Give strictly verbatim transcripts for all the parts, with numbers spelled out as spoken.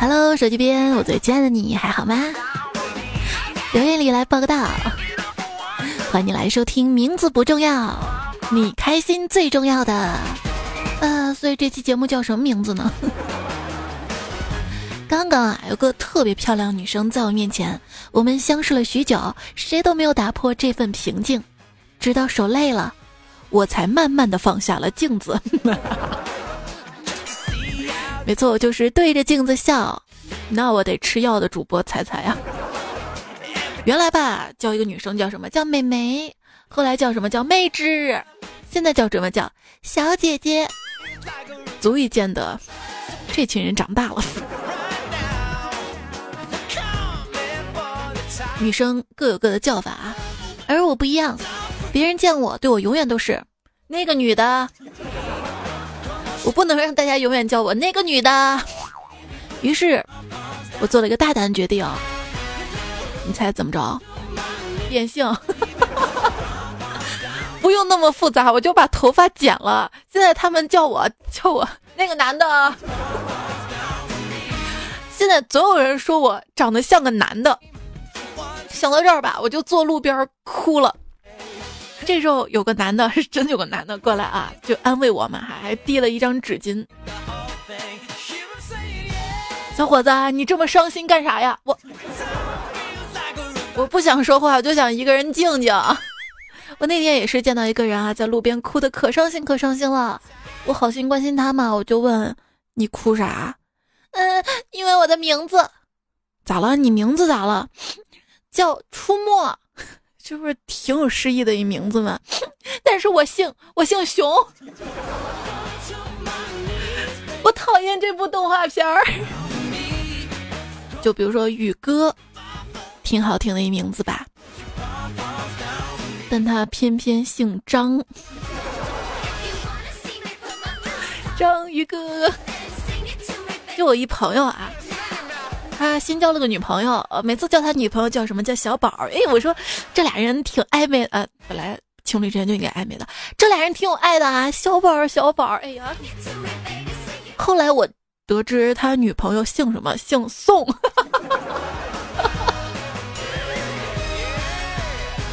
Hello， 手机边，我最亲爱的你还好吗？留言里来报个到，欢迎你来收听，名字不重要，你开心最重要的。呃，所以这期节目叫什么名字呢？刚刚啊，有个特别漂亮女生在我面前，我们相视了许久，谁都没有打破这份平静，直到手累了，我才慢慢的放下了镜子。没错，就是对着镜子笑。那我得吃药的主播彩彩啊。原来吧，叫一个女生叫什么叫美眉，后来叫什么叫妹纸，现在叫什么叫小姐姐，足以见得这群人长大了。女生各有各的叫法啊，而我不一样，别人见我对我永远都是那个女的，我不能让大家永远叫我那个女的。于是我做了一个大胆的决定，你猜怎么着？变性。不用那么复杂，我就把头发剪了，现在他们叫我叫我那个男的。现在总有人说我长得像个男的。想到这儿吧，我就坐路边哭了。这时候有个男的，是真有个男的过来啊，就安慰我们，还递了一张纸巾。小伙子，你这么伤心干啥呀？我我不想说话，我就想一个人静静。我那天也是见到一个人啊，在路边哭得可伤心可伤心了。我好心关心他嘛，我就问你哭啥？嗯，因为我的名字。咋了？你名字咋了？叫出没，这不是挺有诗意的一名字吗？但是我姓我姓熊，我讨厌这部动画片儿。就比如说宇哥，挺好听的一名字吧，但他偏偏姓张，张宇哥。就我一朋友啊，他新交了个女朋友，每次叫他女朋友叫什么叫小宝。哎，我说这俩人挺暧昧的，呃，本来情侣之间就应该暧昧的，这俩人挺有爱的啊，小宝小宝。哎呀，后来我得知他女朋友姓什么，姓宋。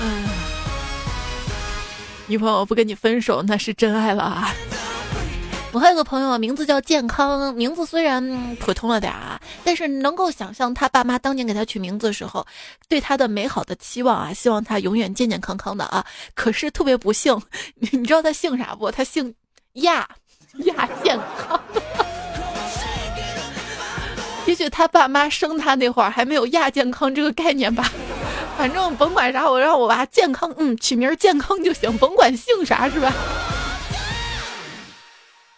嗯，女朋友不跟你分手，那是真爱了啊。我还有个朋友名字叫健康，名字虽然普通了点啊，但是能够想象他爸妈当年给他取名字的时候对他的美好的期望啊，希望他永远健健康康的啊。可是特别不幸，你你知道他姓啥不？他姓亚亚健康。也许他爸妈生他那会儿还没有亚健康这个概念吧。反正甭管啥，我让我娃健康，嗯，取名健康就行，甭管姓啥，是吧？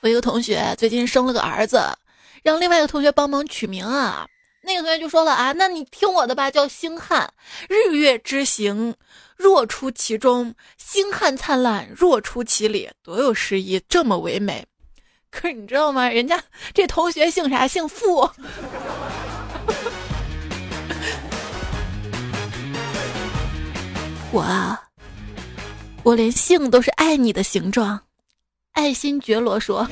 我一个同学最近生了个儿子，让另外一个同学帮忙取名啊。那个同学就说了啊，那你听我的吧，叫星汉。日月之行，若出其中；星汉灿烂，若出其里。多有诗意，这么唯美。可是你知道吗？人家这同学姓啥？姓傅。我啊，我连姓都是爱你的形状。爱新觉罗说，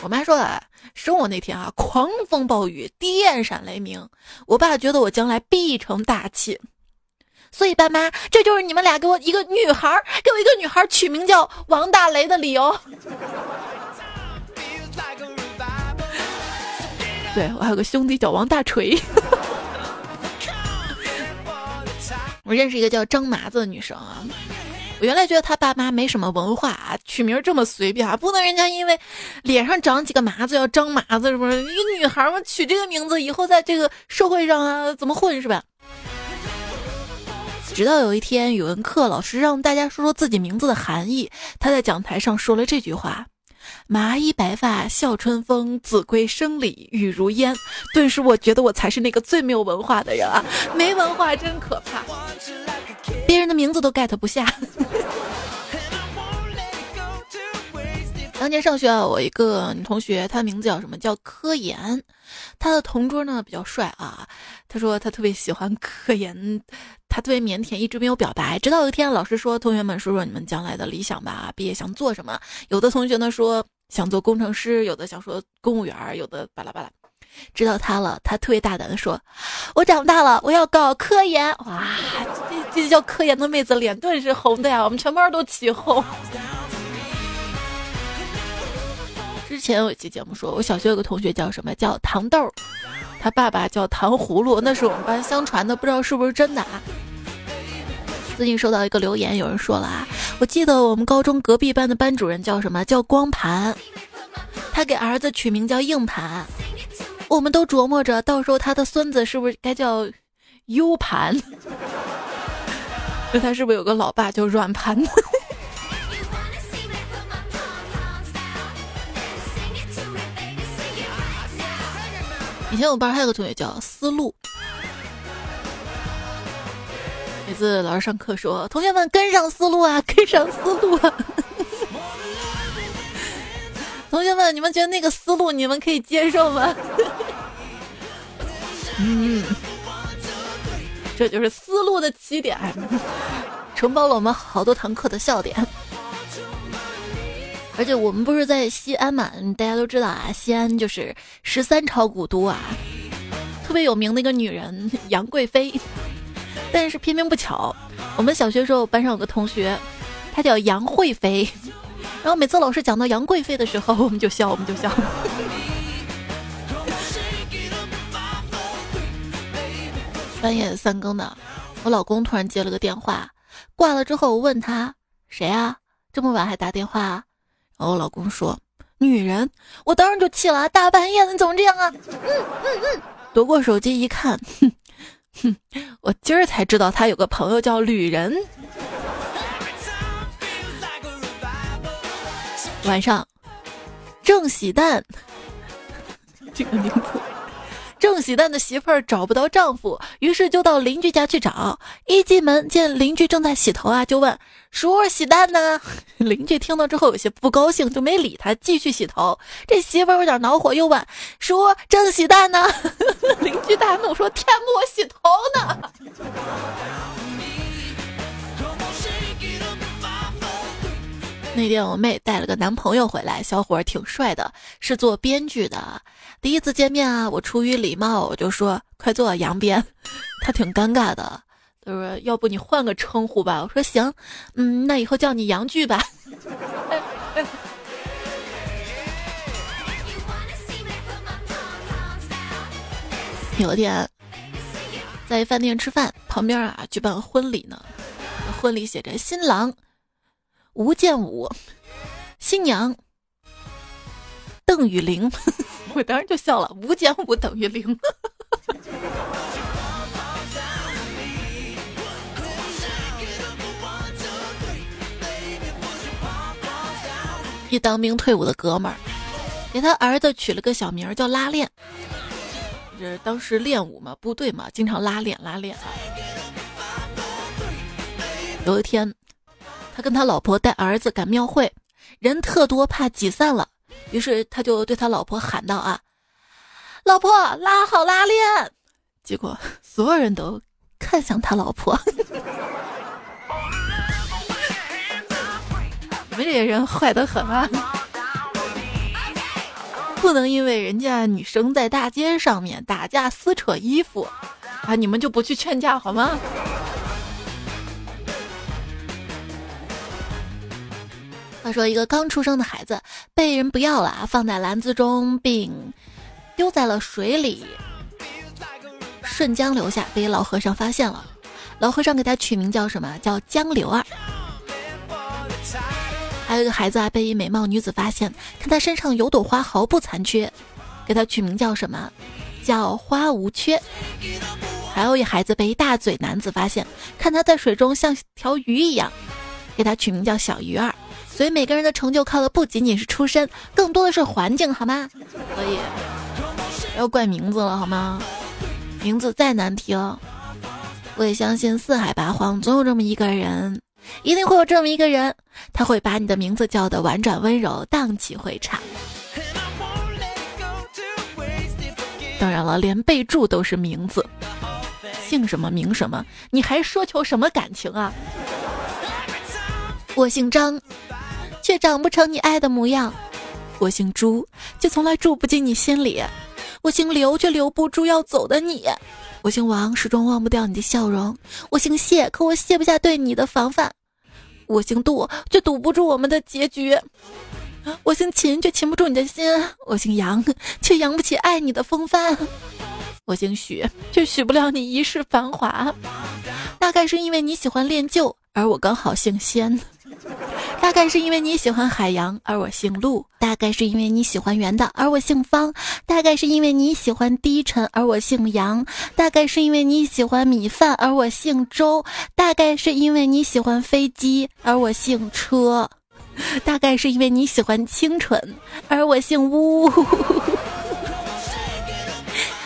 我妈说啊，生我那天啊，狂风暴雨，电闪雷鸣，我爸觉得我将来必成大器，所以爸妈，这就是你们俩给我一个女孩，给我一个女孩取名叫王大雷的理由。对，我还有个兄弟叫王大锤。我认识一个叫张麻子的女生啊，我原来觉得他爸妈没什么文化啊，取名这么随便啊，不能人家因为脸上长几个麻子要张麻子，是不是？一个女孩嘛，取这个名字以后在这个社会上啊怎么混，是吧？直到有一天语文课老师让大家说说自己名字的含义，他在讲台上说了这句话：麻衣白发笑春风，子规声里雨如烟。顿时我觉得我才是那个最没有文化的人啊，没文化真可怕，别人的名字都 get 不下。当年上学啊，我一个女同学，她名字叫什么叫柯岩，她的同桌呢比较帅啊，她说她特别喜欢柯岩，她特别腼腆，一直没有表白。直到有一天老师说，同学们说说你们将来的理想吧，毕业想做什么。有的同学呢说想做工程师，有的想说公务员，有的巴拉巴拉。知道他了，他特别大胆的说：“我长大了，我要搞科研。”哇，这这叫科研的妹子脸顿时红的呀，我们全班都起哄。之前有一期节目说，我小学有个同学叫什么？叫糖豆，他爸爸叫糖葫芦，那是我们班相传的，不知道是不是真的啊。最近收到一个留言，有人说了啊，我记得我们高中隔壁班的班主任叫什么？叫光盘，他给儿子取名叫硬盘。我们都琢磨着，到时候他的孙子是不是该叫 U 盘？那他是不是有个老爸叫软盘？以前我班还有个同学叫思路，每次老师上课说：“同学们跟上思路啊，跟上思路啊。”同学们，你们觉得那个思路你们可以接受吗？嗯，这就是思路的起点，承包了我们好多堂课的笑点。而且我们不是在西安嘛，大家都知道啊，西安就是十三朝古都啊，特别有名的一个女人杨贵妃。但是偏偏不巧，我们小学时候班上有个同学，她叫杨惠妃，然后每次老师讲到杨贵妃的时候，我们就笑，我们就笑。半夜三更的，我老公突然接了个电话，挂了之后我问他谁啊，这么晚还打电话啊？然后我老公说女人，我当时就气了，大半夜的你怎么这样啊？嗯嗯嗯，夺过手机一看，哼哼，我今儿才知道他有个朋友叫吕人。晚上，郑喜蛋这个名字。郑喜蛋的媳妇儿找不到丈夫，于是就到邻居家去找。一进门见邻居正在洗头啊，就问叔洗蛋呢。邻居听到之后有些不高兴，就没理他，继续洗头。这媳妇儿有点恼火，又问叔正洗蛋呢。邻居大怒说：“天不，我洗头呢。”那天我妹带了个男朋友回来，小伙儿挺帅的，是做编剧的。第一次见面啊，我出于礼貌我就说快坐杨编，他挺尴尬的，他说要不你换个称呼吧。我说行，嗯，那以后叫你杨剧吧。有一天在饭店吃饭，旁边啊举办婚礼呢，婚礼写着新郎吴建武，新娘邓雨玲。我当时就笑了，吴建武等于零。一当兵退伍的哥们儿给他儿子取了个小名叫拉练，这当时练武嘛，部队嘛，经常拉练拉练。有一天他跟他老婆带儿子赶庙会，人特多，怕挤散了，于是他就对他老婆喊道啊，老婆拉好拉链。结果所有人都看向他老婆。你们这些人坏得很啊，不能因为人家女生在大街上面打架撕扯衣服啊，你们就不去劝架好吗？话说一个刚出生的孩子被人不要了，放在篮子中并丢在了水里，顺江流下，被老和尚发现了。老和尚给他取名叫什么？叫江流儿。还有一个孩子啊，被一美貌女子发现，看她身上有朵花毫不残缺，给他取名叫什么？叫花无缺。还有一孩子被一大嘴男子发现，看他在水中像条鱼一样，给他取名叫小鱼儿。所以每个人的成就靠的不仅仅是出身，更多的是环境，好吗？所以不要怪名字了，好吗？名字再难听，我也相信四海八荒总有这么一个人，一定会有这么一个人，他会把你的名字叫得婉转温柔，荡气回肠。当然了，连备注都是名字，姓什么名什么，你还奢求什么感情啊？我姓张，却长不成你爱的模样。我姓朱，却从来住不进你心里；我姓刘，却留不住要走的你；我姓王，始终忘不掉你的笑容；我姓谢，可我卸不下对你的防范；我姓杜，却堵不住我们的结局；我姓秦，却擒不住你的心；我姓杨，却养不起爱你的风帆；我姓许，却许不了你一世繁华。大概是因为你喜欢恋旧，而我刚好姓仙；大概是因为你喜欢海洋，而我姓陆；大概是因为你喜欢圆的，而我姓方；大概是因为你喜欢低沉，而我姓杨；大概是因为你喜欢米饭，而我姓周；大概是因为你喜欢飞机，而我姓车；大概是因为你喜欢清纯，而我姓乌。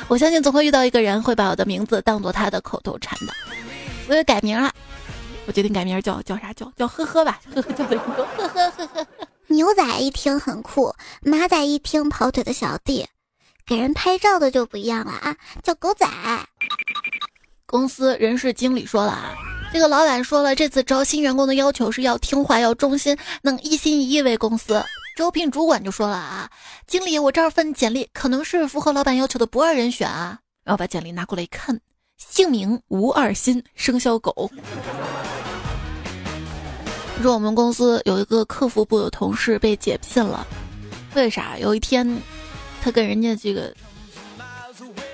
我相信总会遇到一个人会把我的名字当作他的口头禅的，我也改名了。我决定改名叫叫啥？叫叫呵呵吧，呵呵叫呵呵呵呵呵。牛仔一听很酷，马仔一听跑腿的小弟，给人拍照的就不一样了啊，叫狗仔。公司人事经理说了啊，这个老板说了，这次招新员工的要求是要听话、要忠心、能一心一意为公司。招聘主管就说了啊，经理，我这份简历可能是符合老板要求的不二人选啊。然后把简历拿过来一看，姓名吴二新，生肖狗。说我们公司有一个客服部的同事被解聘了，为啥？有一天他跟人家这个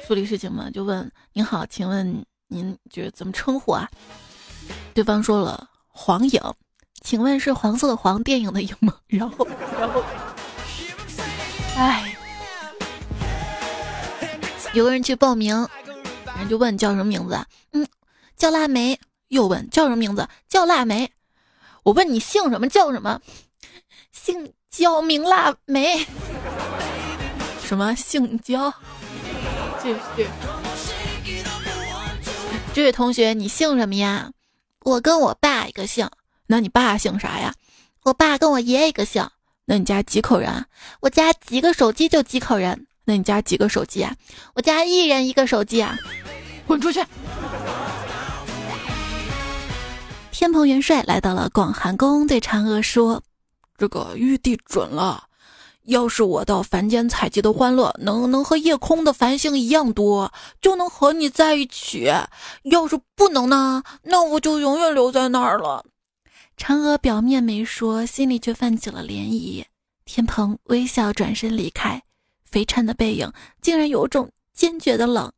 处理事情嘛，就问您好，请问您觉得怎么称呼啊？对方说了黄影，请问是黄色的黄，电影的影吗？然后然后哎，有个人去报名，人就问叫什么名字啊？嗯，叫腊梅。又问叫什么名字？叫腊梅。我问你姓什么叫什么？姓焦，名腊梅。什么姓焦？这是这位同学，你姓什么呀？我跟我爸一个姓。那你爸姓啥呀？我爸跟我爷一个姓。那你家几口人啊？我家几个手机就几口人。那你家几个手机啊？我家一人一个手机啊。滚出去！天蓬元帅来到了广寒宫，对嫦娥说，这个玉帝准了，要是我到凡间采集的欢乐能能和夜空的繁星一样多，就能和你在一起，要是不能呢，那我就永远留在那儿了。嫦娥表面没说，心里却泛起了涟漪。天蓬微笑转身离开，肥颤的背影竟然有种坚决的冷。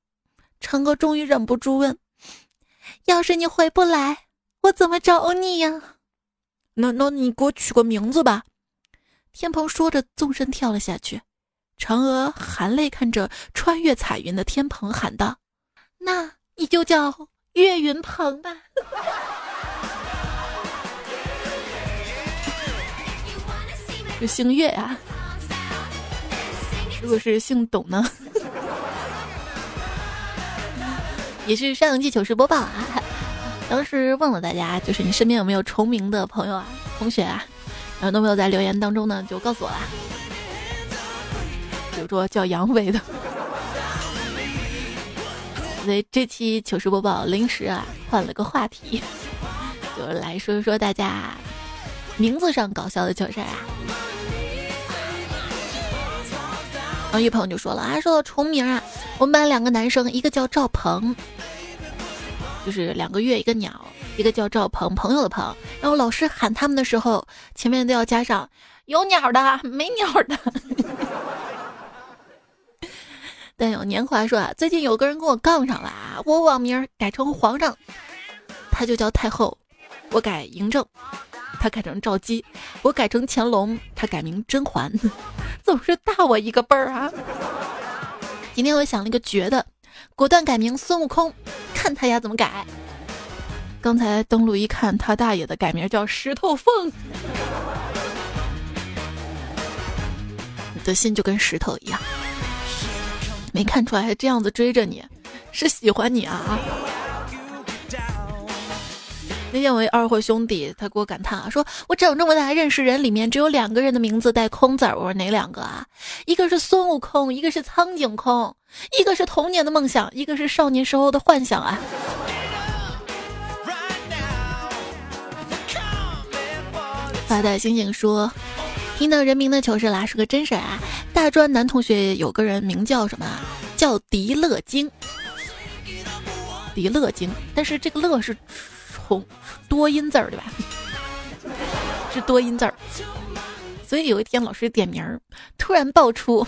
嫦娥终于忍不住问，要是你回不来，我怎么找你呀？那那你给我取个名字吧。天蓬说着纵身跳了下去。嫦娥含泪看着穿越彩云的天蓬，喊道，那你就叫岳云鹏吧。就姓岳啊，如果是姓董呢？也是上期糗事播报啊。当时问了大家，就是你身边有没有重名的朋友啊、同学啊，然后都没有在留言当中呢，就告诉我啦。比如说叫杨伟的。所以这期糗事播报临时啊换了个话题，就来说说大家名字上搞笑的糗事啊。然后一朋友就说了啊，说到重名啊，我们班两个男生，一个叫赵鹏。就是两个月一个鸟，一个叫赵鹏，朋友的鹏。然后老师喊他们的时候，前面都要加上有鸟的，没鸟的。但有年华说啊，最近有个人跟我杠上了啊，我网名改成皇上，他就叫太后；我改嬴政，他改成赵姬；我改成乾隆，他改名甄嬛。总是大我一个辈儿啊！今天我想了一个绝的，果断改名孙悟空，看他呀怎么改。刚才登录一看，他大爷的，改名叫石头缝。你的心就跟石头一样，没看出来这样子追着你是喜欢你啊。那天我一二货兄弟，他给我感叹啊，说我长这么大认识人里面只有两个人的名字带空字儿。我说哪两个啊？一个是孙悟空，一个是苍井空，一个是童年的梦想，一个是少年时候的幻想啊。发带星星说，听到人名的糗事啦，是个真事啊！大专男同学有个人名叫什么？叫迪乐精。迪乐精，但是这个乐是重多音字儿，对吧？是多音字儿。所以有一天老师点名儿，突然爆出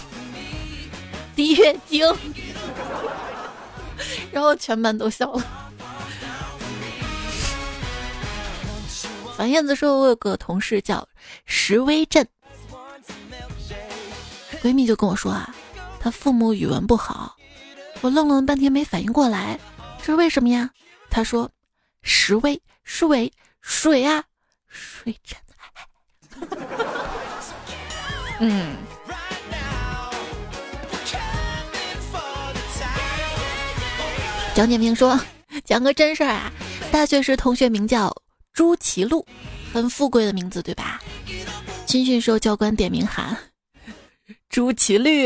迪月精，然后全班都笑了。樊燕子说：“我有个同事叫石威镇，闺蜜就跟我说啊，她父母语文不好。我愣愣半天没反应过来，这是为什么呀？她说：石威水水啊水镇。嗯，蒋建平说：讲个真事儿啊，大学时同学名叫。”朱祁禄，很富贵的名字，对吧？军训时候教官点名喊朱祁绿，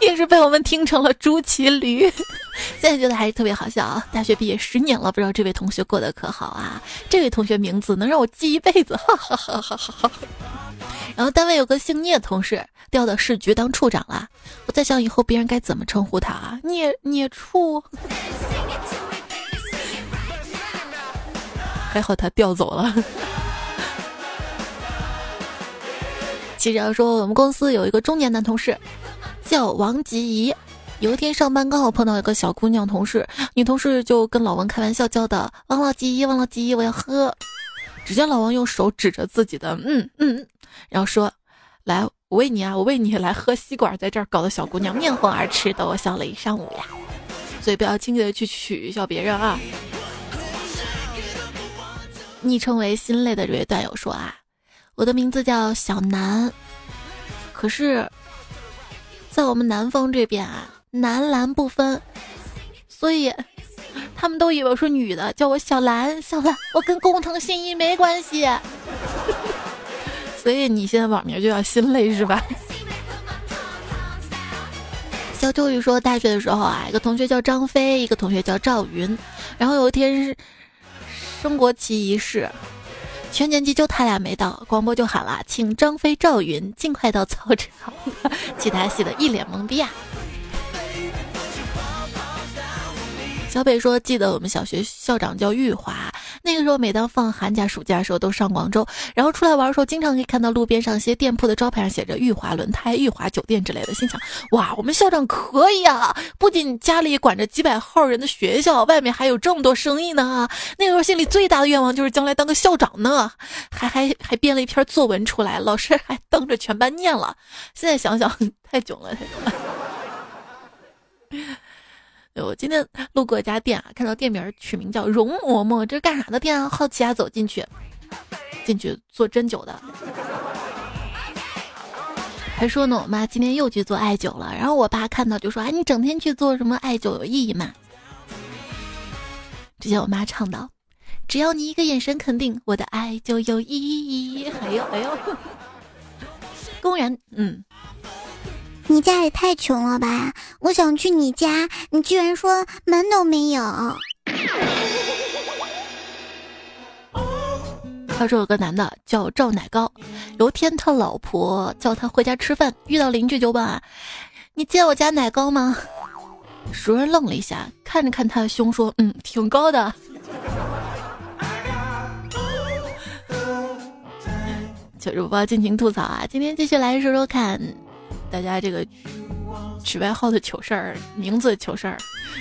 也是被我们听成了朱祁驴。现在觉得还是特别好笑啊！大学毕业十年了，不知道这位同学过得可好啊？这位同学名字能让我记一辈子，哈哈哈哈哈哈。然后单位有个姓聂的同事调到市局当处长了，我在想以后别人该怎么称呼他啊？聂聂处。还好他调走了。记者说，我们公司有一个中年男同事叫王吉怡，有一天上班刚好碰到一个小姑娘同事，女同事就跟老王开玩笑叫的王老吉怡王老吉怡我要喝。只见老王用手指着自己的嗯嗯，然后说，来我喂你啊我喂你来喝吸管，在这儿搞得小姑娘面红耳赤的，我笑了一上午呀。所以不要轻易的去取笑别人啊。昵称为心累的这位段友说啊，我的名字叫小南，可是在我们南方这边啊，男男不分，所以他们都以为我是女的，叫我小兰小兰，我跟工藤新一没关系。所以你现在网名就叫心累是吧？小周宇说，大学的时候啊，一个同学叫张飞，一个同学叫赵云，然后有一天是升国旗仪式，全年级就他俩没到，广播就喊了，请张飞赵云尽快到操场。其他系的一脸懵逼啊。小北说，记得我们小学校长叫玉华，那个时候每当放寒假暑假的时候都上广州，然后出来玩的时候经常可以看到路边上一些店铺的招牌上写着玉华轮胎玉华酒店之类的，心想哇，我们校长可以啊，不仅家里管着几百号人的学校，外面还有这么多生意呢。那个时候心里最大的愿望就是将来当个校长呢，还还还编了一篇作文出来，老师还当着全班念了。现在想想太囧了太囧了。我今天路过一家店啊，看到店名取名叫容嬷嬷，这是干啥的店啊？好奇啊，走进去，进去做针灸的。还说呢，我妈今天又去做艾灸了。然后我爸看到就说：“哎，你整天去做什么艾灸有意义吗？”只见我妈唱道：“只要你一个眼神肯定，我的爱就有意义。”哎呦哎呦，公然嗯。你家也太穷了吧！我想去你家，你居然说门都没有。他说有个男的叫赵奶糕，有天他老婆叫他回家吃饭，遇到邻居就问啊：“你见我家奶糕吗？”熟人愣了一下，看着看他的胸说：“嗯，挺高的。”小主播尽情吐槽啊！今天继续来说说看。大家这个取外号的糗事儿，名字的糗事儿，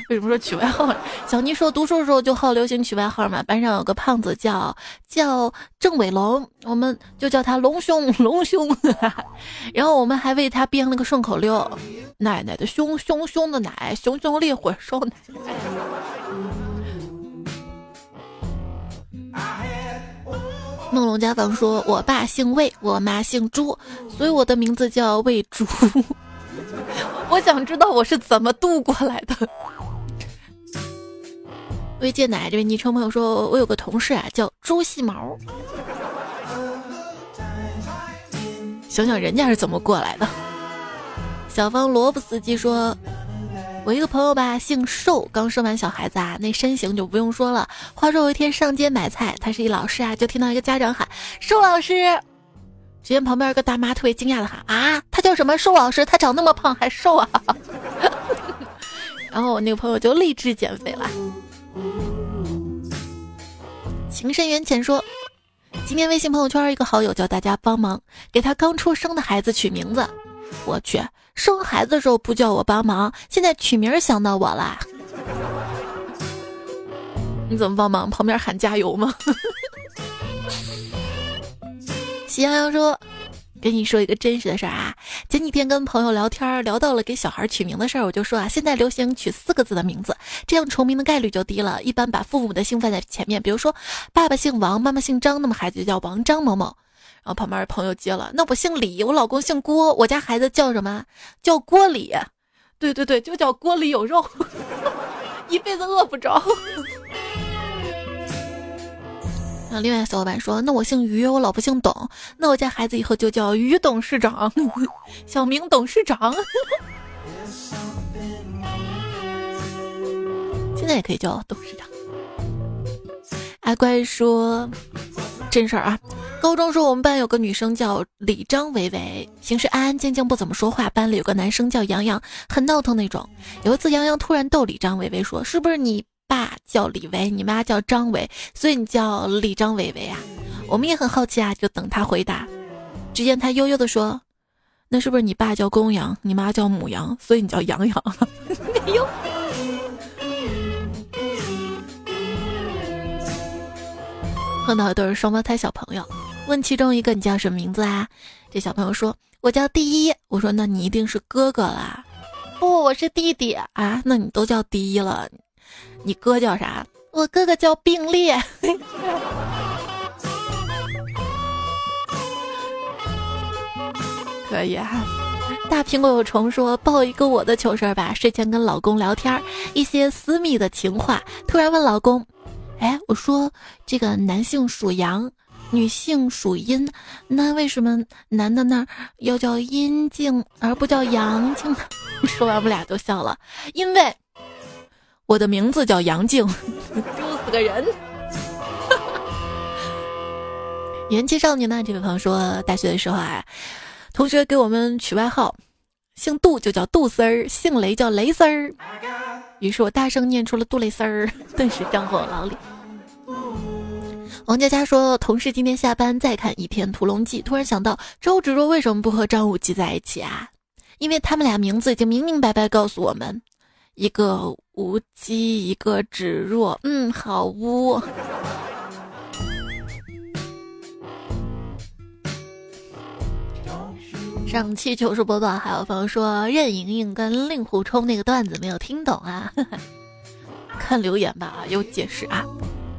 为什么说取外号？小妮说，读书的时候就好流行取外号嘛。班上有个胖子叫叫郑伟龙，我们就叫他龙兄龙兄。然后我们还为他编了个顺口溜：奶奶的凶凶凶的奶，熊熊烈火烧奶奶。梦龙家房说，我爸姓魏，我妈姓朱，所以我的名字叫魏朱。我想知道我是怎么度过来的。魏建奶这位昵称朋友说，我有个同事啊叫朱细毛，想想人家是怎么过来的。小方罗布斯基说，我一个朋友吧姓瘦，刚生完小孩子啊，那身形就不用说了。话说有一天上街买菜，他是一老师啊，就听到一个家长喊：“瘦老师！”只见旁边一个大妈特别惊讶的喊：“啊，他叫什么瘦老师？他长那么胖还瘦啊！”然后我那个朋友就励志减肥了。情深缘浅说，今天微信朋友圈一个好友叫大家帮忙给他刚出生的孩子取名字，我去，生孩子的时候不叫我帮忙，现在取名想到我啦。你怎么帮忙？旁边喊加油吗？喜羊羊说，跟你说一个真实的事儿啊，前几天跟朋友聊天，聊到了给小孩取名的事儿，我就说啊，现在流行取四个字的名字，这样重名的概率就低了，一般把父母的姓放在前面，比如说爸爸姓王，妈妈姓张，那么孩子就叫王张某某。然后旁边朋友接了，那我姓李，我老公姓郭，我家孩子叫什么？叫郭李。对对对，就叫锅里有肉。一辈子饿不着。那另外小伙伴说，那我姓于，我老婆姓董，那我家孩子以后就叫于董事长，小明董事长。现在也可以叫董事长。阿乖说真事儿啊，高中时候我们班有个女生叫李张维维，平时安安静静不怎么说话，班里有个男生叫杨洋，很闹腾那种。有一次杨洋突然逗李张维维说，是不是你爸叫李维，你妈叫张维，所以你叫李张维维啊？我们也很好奇啊，就等他回答。只见他悠悠地说，那是不是你爸叫公羊，你妈叫母羊，所以你叫羊羊？没有。碰到一对双胞胎小朋友，问其中一个，你叫什么名字啊？这小朋友说，我叫第一。我说，那你一定是哥哥啦。不，我是弟弟啊。那你都叫第一了，你哥叫啥？我哥哥叫并列。可以啊。大苹果有虫说，报一个我的糗事儿吧。睡前跟老公聊天，一些私密的情话，突然问老公，哎，我说这个男性属阳，女性属阴，那为什么男的那儿要叫阴茎而不叫阳茎呢？说完我们俩都笑了，因为我的名字叫杨静，丢死个人。元气少年呢？这位朋友说，大学的时候啊，同学给我们取外号，姓杜就叫杜丝儿，姓雷叫雷丝儿。于是我大声念出了杜蕾丝儿，顿时涨火老脸。王佳佳说，同事今天下班再看《倚天屠龙记》，突然想到周芷若为什么不和张无忌在一起啊？因为他们俩名字已经明明白白告诉我们。一个无机，一个芷若，嗯，好污。上期糗事播报还有朋友说任盈盈跟令狐冲那个段子没有听懂啊，呵呵，看留言吧，有解释啊。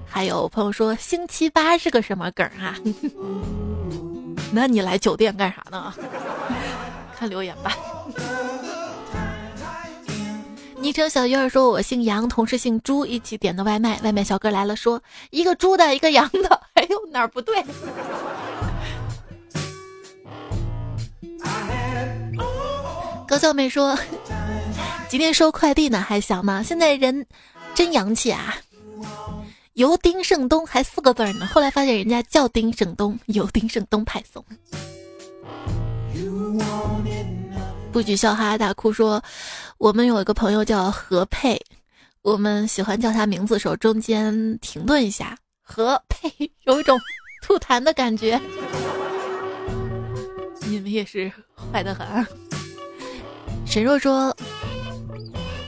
还有朋友说星期八是个什么梗啊？呵呵，那你来酒店干啥呢？看留言吧。昵称小鱼儿说，我姓杨，同事姓朱，一起点的外卖，外卖小哥来了说，一个猪的一个羊的，哎呦哪儿不对。高小美说，今天收快递呢还想吗？现在人真洋气啊，由丁胜东还四个字呢，后来发现人家叫丁胜东，由丁胜东派送。不许笑哈哈大哭说，我们有一个朋友叫何佩，我们喜欢叫他名字的时候中间停顿一下，何佩，有一种吐痰的感觉。你们也是坏得很啊。沈若说，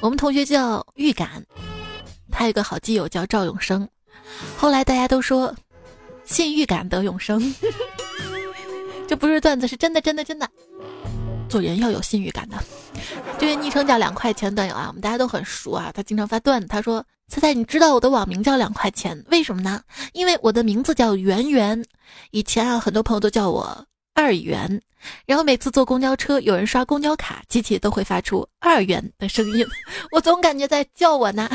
我们同学叫预感，他有个好基友叫赵永生，后来大家都说信预感得永生。这不是段子，是真的真的真的。做人要有信誉感的。这位昵称叫两块钱段友啊，我们大家都很熟啊，他经常发段子，他说，猜猜你知道我的网名叫两块钱，为什么呢？因为我的名字叫圆圆，以前啊很多朋友都叫我二元，然后每次坐公交车有人刷公交卡，机器都会发出二元的声音，我总感觉在叫我呢。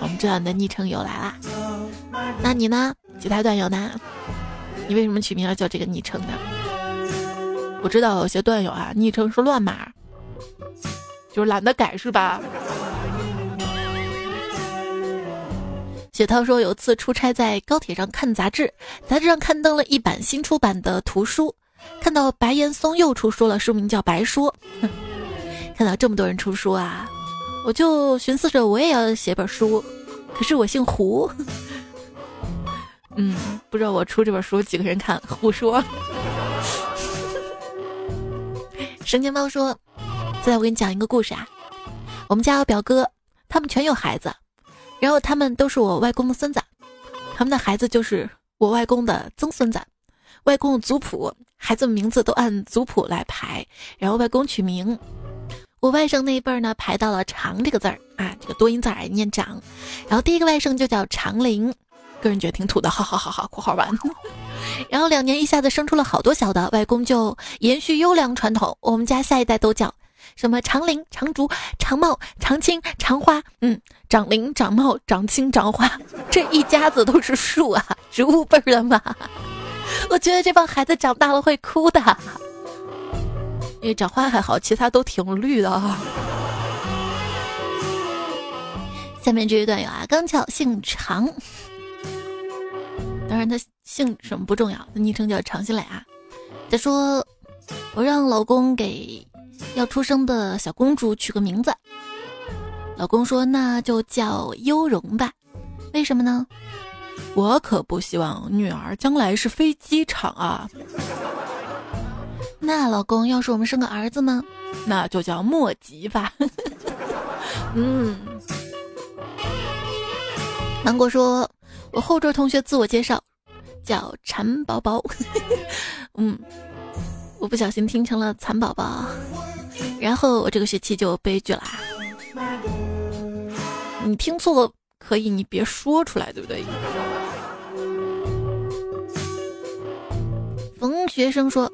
我们知道你的昵称由来啦，那你呢？其他段友呢？你为什么取名要叫这个昵称呢？我知道有些段友啊，昵称是乱码，就是懒得改是吧？雪涛说，有次出差在高铁上看杂志，杂志上刊登了一版新出版的图书，看到白岩松又出书了，书名叫《白说》。看到这么多人出书啊，我就寻思着我也要写本书，可是我姓胡。嗯，不知道我出这本书几个人看，胡说。神经猫说，现在我给你讲一个故事啊，我们家有表哥，他们全有孩子，然后他们都是我外公的孙子，他们的孩子就是我外公的曾孙子。外公的族谱，孩子们名字都按族谱来排，然后外公取名。我外甥那一辈儿呢，排到了长这个字儿啊，这个多音字儿念长，然后第一个外甥就叫长林，个人觉得挺土的，好好好好，括号完。然后两年一下子生出了好多小的，外公就延续优良传统，我们家下一代都叫什么长林、长竹、长茂、长青、长花，嗯，长林、长茂、长青、长花，这一家子都是树啊，植物辈儿的嘛。我觉得这帮孩子长大了会哭的，因为长花还好，其他都挺绿的啊。下面这一段有啊，刚巧姓常，当然他姓什么不重要，他昵称叫常新磊啊。他说，我让老公给要出生的小公主取个名字，老公说那就叫优容吧。为什么呢？我可不希望女儿将来是飞机场啊。那老公，要是我们生个儿子呢？那就叫莫吉吧。嗯，芒果说，我后桌同学自我介绍叫馋宝宝。嗯，我不小心听成了蚕宝宝，然后我这个学期就悲剧了。你听错了可以，你别说出来，对不对？冯学生说，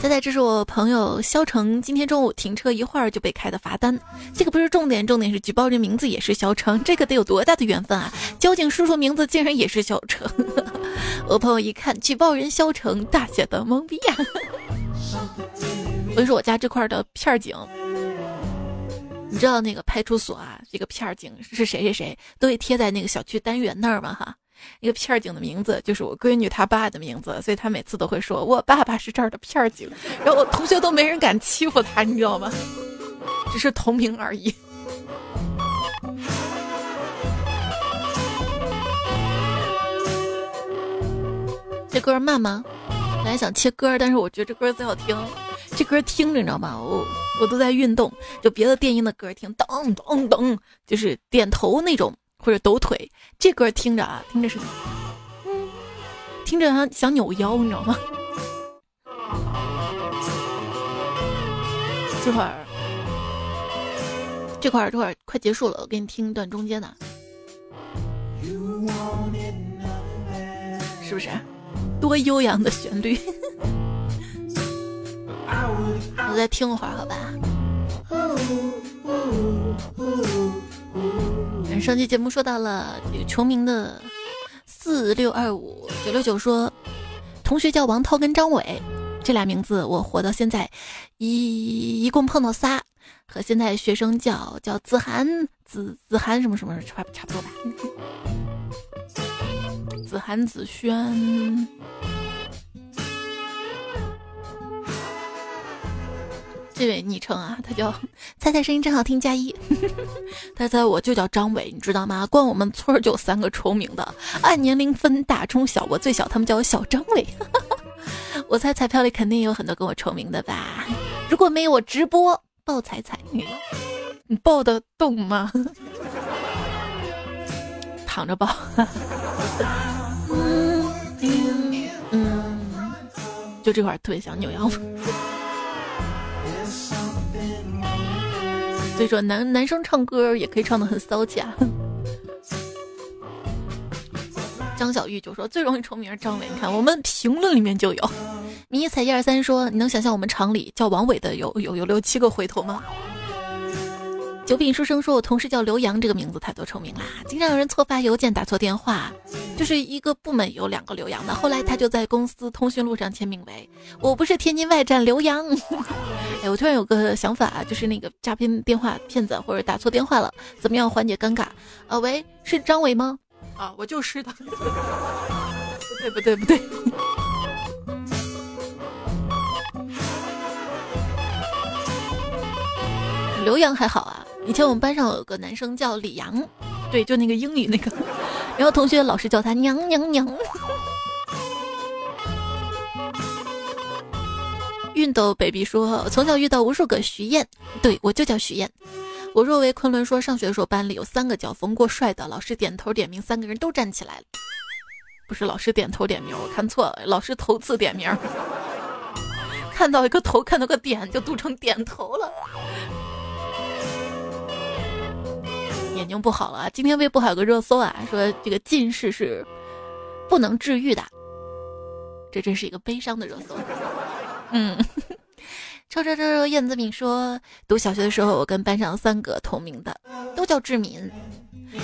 现在这是我朋友肖成今天中午停车一会儿就被开的罚单，这个不是重点，重点是举报人名字也是肖成，这个得有多大的缘分啊，交警叔叔名字竟然也是肖成。我朋友一看举报人肖成，大写的懵逼啊。我就说我家这块的片警，你知道那个派出所啊，这个片警是谁谁谁都会贴在那个小区单元那儿嘛哈。一个片警的名字就是我闺女她爸的名字，所以她每次都会说我爸爸是这儿的片警，然后我同学都没人敢欺负她，你知道吗？只是同名而已。这歌慢吗？本来想切歌，但是我觉得这歌最好听，这歌听着你知道吗，我我都在运动，就别的电音的歌听咚咚咚，就是点头那种或者抖腿，这歌听着啊，听着是，嗯，听着啊想扭腰，你知道吗？这会儿，这块儿这会儿快结束了，我给你听一段中间的，是不是？多悠扬的旋律！我再听会儿，好吧？上期节目说到了这个球名的四六二五九六九说，同学叫王涛跟张伟，这俩名字我活到现在一一共碰到仨，和现在学生叫叫子涵子子涵什么什么差差不多吧，子涵子轩。这位昵称啊，他叫猜猜声音真好听加一，他猜我就叫张伟，你知道吗？光我们村就有三个重名的，按年龄分大中小，我最小，他们叫我小张伟。我猜彩票里肯定有很多跟我重名的吧？如果没有，我直播抱彩彩，你你抱得动吗？躺着抱。嗯嗯嗯，就这块特别想扭腰。所以说男男生唱歌也可以唱得很骚气啊。张小玉就说最容易重名张伟，你看我们评论里面就有迷一彩一二三说，你能想象我们厂里叫王伟的有有有六七个回头吗？九品书生说，我同事叫刘洋，这个名字太多重名啦，经常有人错发邮件打错电话，就是一个部门有两个刘洋的，后来他就在公司通讯录上签名为我不是天津外站刘洋。哎，我突然有个想法啊，就是那个诈骗电话骗子或者打错电话了怎么样缓解尴尬啊？喂，是张伟吗？啊，我就是的。不对不对不对。刘洋还好啊，以前我们班上有个男生叫李洋，对，就那个英语那个，然后同学老师叫他娘娘娘。熨斗 baby 说，从小遇到无数个徐燕，对，我就叫徐燕。我若为昆仑说，上学的时候班里有三个叫冯过帅的，老师点头点名，三个人都站起来了。不是老师点头点名，我看错了，老师头次点名，看到一个头，看到个点，就读成点头了。眼睛不好了啊！今天微博还有个热搜啊，说这个近视是不能治愈的，这真是一个悲伤的热搜。嗯，抽抽抽抽，燕子敏说，读小学的时候，我跟班上三个同名的，都叫志敏，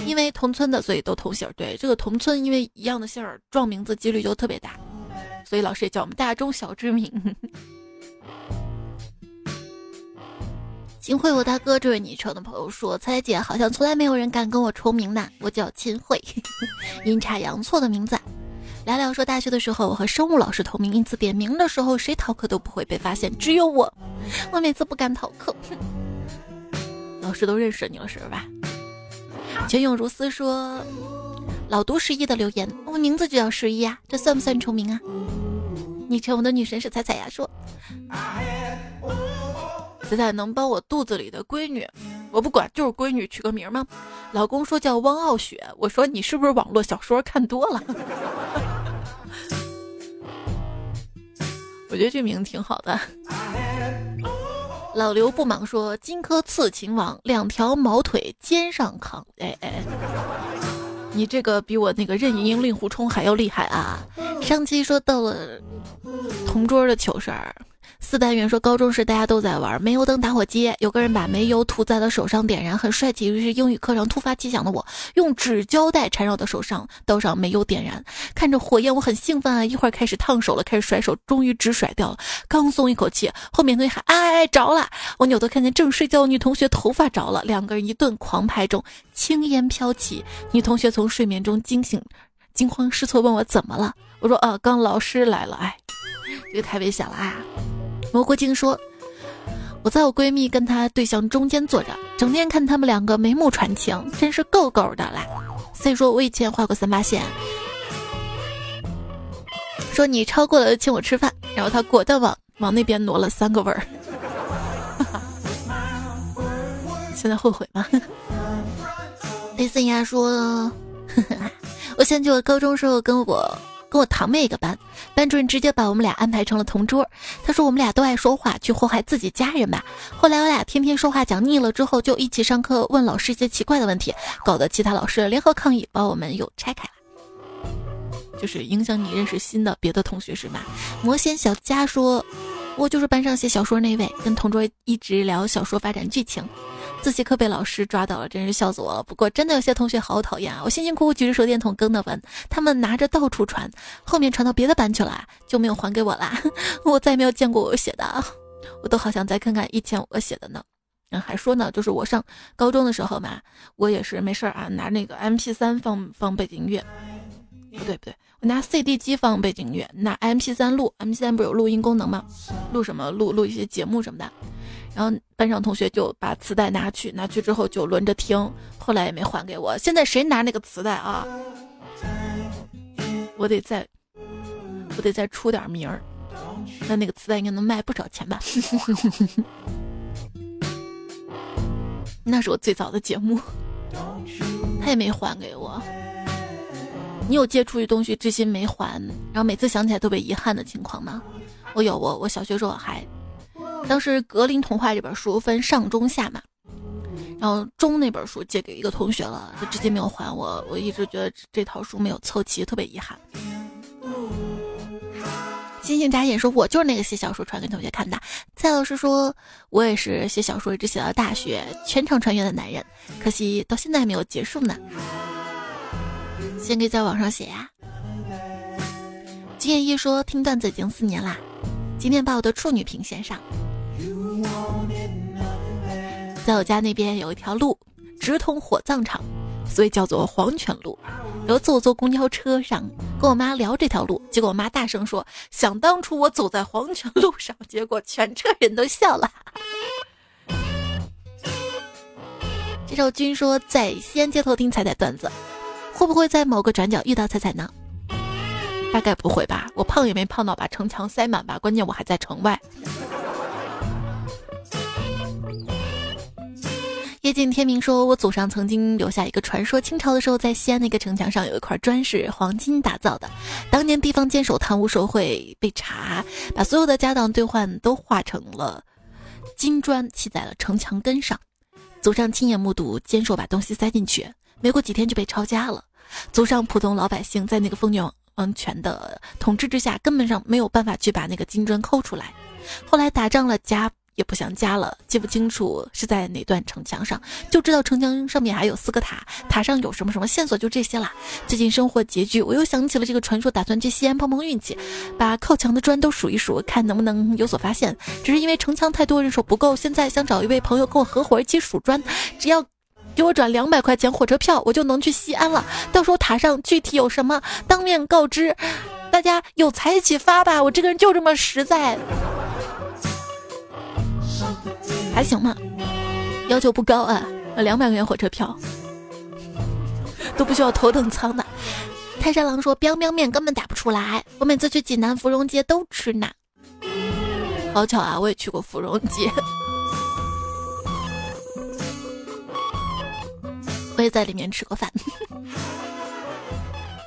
因为同村的，所以都同姓。对，这个同村因为一样的姓儿，撞名字几率就特别大，所以老师也叫我们大中小志敏。秦桧，我大哥，这位昵称的朋友说，猜姐好像从来没有人敢跟我重名呢，我叫秦桧，阴差阳错的名字。聊聊说，大学的时候我和生物老师同名，因此点名的时候谁逃课都不会被发现，只有我，我每次不敢逃课。老师都认识你了是吧？全永如斯说，老读十一的留言，我名字就叫十一啊，这算不算重名啊？昵称我的女神是彩彩呀，说彩彩能帮我肚子里的闺女，我不管，就是闺女取个名吗？老公说叫汪傲雪，我说你是不是网络小说看多了？我觉得这名挺好的。老刘不忙说，荆轲刺秦王，两条毛腿肩上扛。哎哎，你这个比我那个任盈盈令狐冲还要厉害啊！上期说到了同桌的糗事儿。四单元说，高中时大家都在玩煤油灯打火机，有个人把煤油涂在了手上点燃，很帅气，于是英语课上突发奇想的我用纸胶带缠绕到手上，倒上煤油点燃，看着火焰我很兴奋啊，一会儿开始烫手了，开始甩手，终于纸甩掉了，刚松一口气，后面同学喊哎着了，我扭头看见正睡觉的女同学头发着了，两个人一顿狂拍中，青烟飘起，女同学从睡眠中惊醒，惊慌失措问我怎么了，我说啊，刚老师来了，哎，这个太危险了啊。蘑菇精说，我在我闺蜜跟她对象中间坐着，整天看他们两个眉目传情，真是够够的啦。所以说我以前画过三八线，说你超过了请我吃饭，然后她果断往往那边挪了三个味儿。现在后悔吗？雷森牙说，呵呵，我想起我高中时候跟我跟我堂妹一个班，班主任直接把我们俩安排成了同桌，他说我们俩都爱说话，去祸害自己家人吧。后来我俩天天说话讲腻了之后，就一起上课问老师一些奇怪的问题，搞得其他老师联合抗议，把我们又拆开了，就是影响你认识新的别的同学是吗？魔仙小佳说，我就是班上写小说那位，跟同桌一直聊小说发展剧情，自习课被老师抓到了，真是笑死我了。不过真的有些同学好讨厌啊！我辛辛苦苦举着手电筒跟的文，他们拿着到处传，后面传到别的班去了，就没有还给我啦。我再也没有见过我写的啊！我都好想再看看以前我写的呢。嗯，还说呢，就是我上高中的时候嘛，我也是没事啊，拿那个 M P 三 放放背景音乐，不对不对，我拿 C D 机放背景音乐，拿 M P 三 录 ，M P 三 不是有录音功能吗？录什么？录录一些节目什么的。然后班上同学就把磁带拿去，拿去之后就轮着听，后来也没还给我。现在谁拿那个磁带啊？我得再，我得再出点名儿。那那个磁带应该能卖不少钱吧？那是我最早的节目，他也没还给我。你有借出去东西至今没还，然后每次想起来特别遗憾的情况吗？我有，我我小学时候还。当时格林童话这本书分上中下嘛，然后中那本书借给一个同学了，就至今没有还我，我一直觉得这套书没有凑齐，特别遗憾。星星眨眼说，我就是那个写小说传给同学看的。蔡老师说，我也是写小说一直写到大学，全场穿越的男人，可惜到现在还没有结束呢，先可以在网上写呀、啊。金叶一说，听段子已经四年啦，今天把我的处女屏献上。在我家那边有一条路直通火葬场，所以叫做黄泉路。然后坐坐公交车上跟我妈聊这条路，结果我妈大声说，想当初我走在黄泉路上，结果全车人都笑了。这时候君说，在西安街头听彩彩段子，会不会在某个转角遇到彩彩呢？大概不会吧，我胖也没胖到把城墙塞满吧，关键我还在城外。夜尽天明说，我祖上曾经留下一个传说，清朝的时候在西安那个城墙上有一块砖是黄金打造的，当年地方监守贪污受贿被查，把所有的家当兑换都化成了金砖砌在了城墙根上，祖上亲眼目睹监守把东西塞进去，没过几天就被抄家了。祖上普通老百姓在那个封建王权的统治之下根本上没有办法去把那个金砖抠出来，后来打仗了家也不想家了，记不清楚是在哪段城墙上，就知道城墙上面还有四个塔，塔上有什么什么线索，就这些啦。最近生活拮据，我又想起了这个传说，打算去西安碰碰运气，把靠墙的砖都数一数，看能不能有所发现。只是因为城墙太多人手不够，现在想找一位朋友跟我合伙一起数砖，只要给我转两百块钱火车票，我就能去西安了。到时候塔上具体有什么，当面告知大家，有才一起发吧，我这个人就这么实在。还行嘛，要求不高啊，两百块钱火车票都不需要头等舱的。泰山狼说，彪彪面根本打不出来，我每次去济南芙蓉街都吃呢。好巧啊，我也去过芙蓉街，我也在里面吃过饭。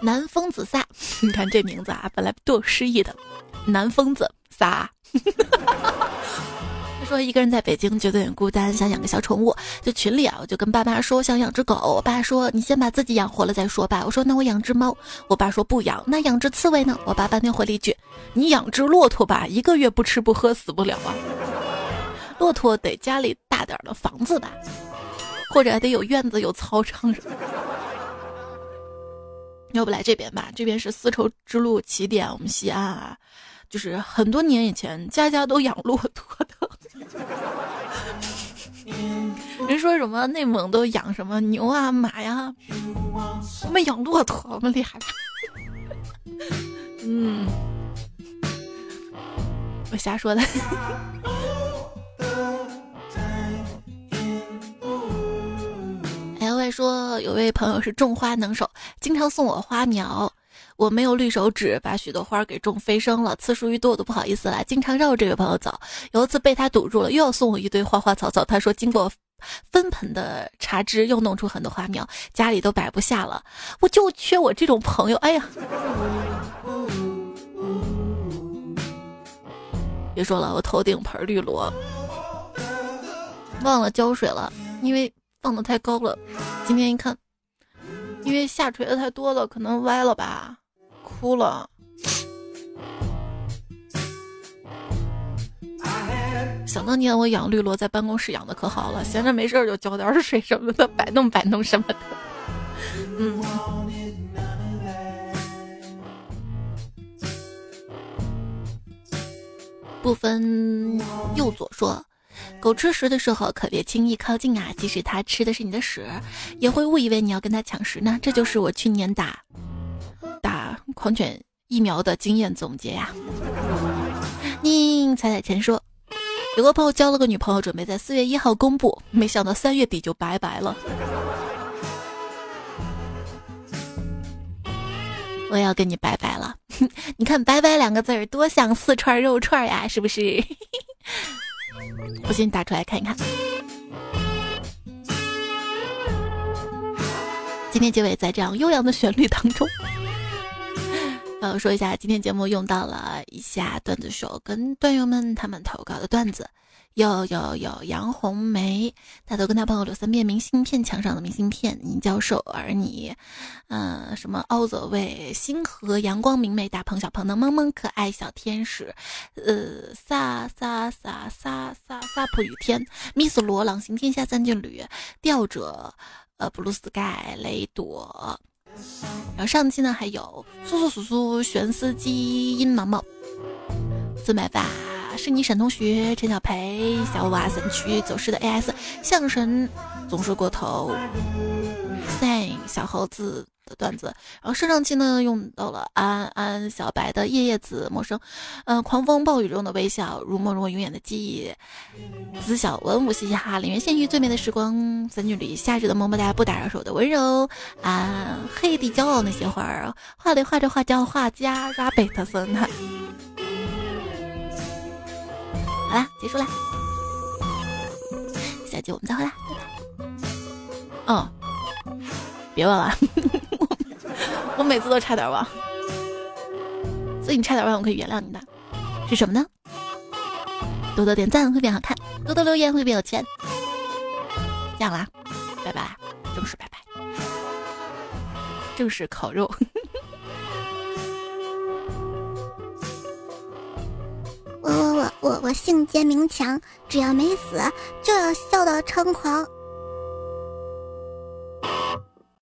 南疯子撒，你看这名字啊，本来都有诗意的，南疯子撒。说一个人在北京觉得有点孤单，想养个小宠物，就群里啊，我就跟爸妈说想养只狗，我爸说你先把自己养活了再说吧，我说那我养只猫，我爸说不养，那养只刺猬呢？我爸半天回了一句，你养只骆驼吧，一个月不吃不喝死不了啊，骆驼得家里大点的房子吧，或者还得有院子有操场什么。要不来这边吧，这边是丝绸之路起点，我们西安啊，就是很多年以前家家都养骆驼的。人说什么内蒙都养什么牛啊马呀，我们养骆驼，我们厉害。嗯，我瞎说的。哎，我说有位朋友是种花能手，经常送我花苗，我没有绿手指，把许多花给种飞升了，次数一多我都不好意思了，经常绕着这位朋友走。有一次被他堵住了，又要送我一堆花花草草，他说经过分盆的茶枝又弄出很多花苗，家里都摆不下了。我就缺我这种朋友，哎呀。别说了，我头顶盆绿萝忘了浇水了，因为放得太高了，今天一看因为下垂的太多了，可能歪了吧，哭了。想当年我养绿萝在办公室养的可好了，闲着没事就浇点水什么的，摆弄摆弄什么的。嗯，不分右左说，狗吃食的时候可别轻易靠近啊，即使它吃的是你的屎，也会误以为你要跟它抢食呢。这就是我去年打打狂犬疫苗的经验总结呀、啊。宁彩彩晨说，有个朋友交了个女朋友，准备在四月一号公布，没想到三月底就拜拜了。我要跟你拜拜了，你看"拜拜"两个字儿多像四串肉串呀、啊，是不是？不信打出来看一看。今天结尾在这样悠扬的旋律当中，让我说一下今天节目用到了一下段子手跟段友们他们投稿的段子。有有有杨红梅，他都跟他朋友留三遍明信片，墙上的明信片，倪教授而你，呃，什么奥泽卫、星河、阳光明媚、大鹏小鹏的萌萌可爱小天使，呃，撒撒撒撒撒撒普雨天，密斯罗朗行天下三剑侣，吊者，呃，布鲁斯盖雷朵。然后上期呢还有苏苏苏苏玄司机殷毛毛四百八是你沈同学陈小培小瓦散区走失的 A S 象神总是过头 Sang 小猴子的段子。然后上上期呢用到了安安小白的夜夜子陌生，嗯、呃，狂风暴雨中的微笑，如梦中永远的记忆，子小文武嘻嘻哈，林园县域最美的时光，三句里夏日的么么哒，不打扰手的温柔，啊，黑地骄傲那些花儿，画里画着画叫画家拉贝特森的。好啦，结束啦，下集我们再回来，拜拜。哦，别忘了，我我每次都差点忘，所以你差点忘，我可以原谅你的。是什么呢？多多点赞会变好看，多多留言会变有钱。这样啦，拜拜啦，正式拜拜，正式烤肉。我我我我我姓杰名强，只要没死就要笑到猖狂。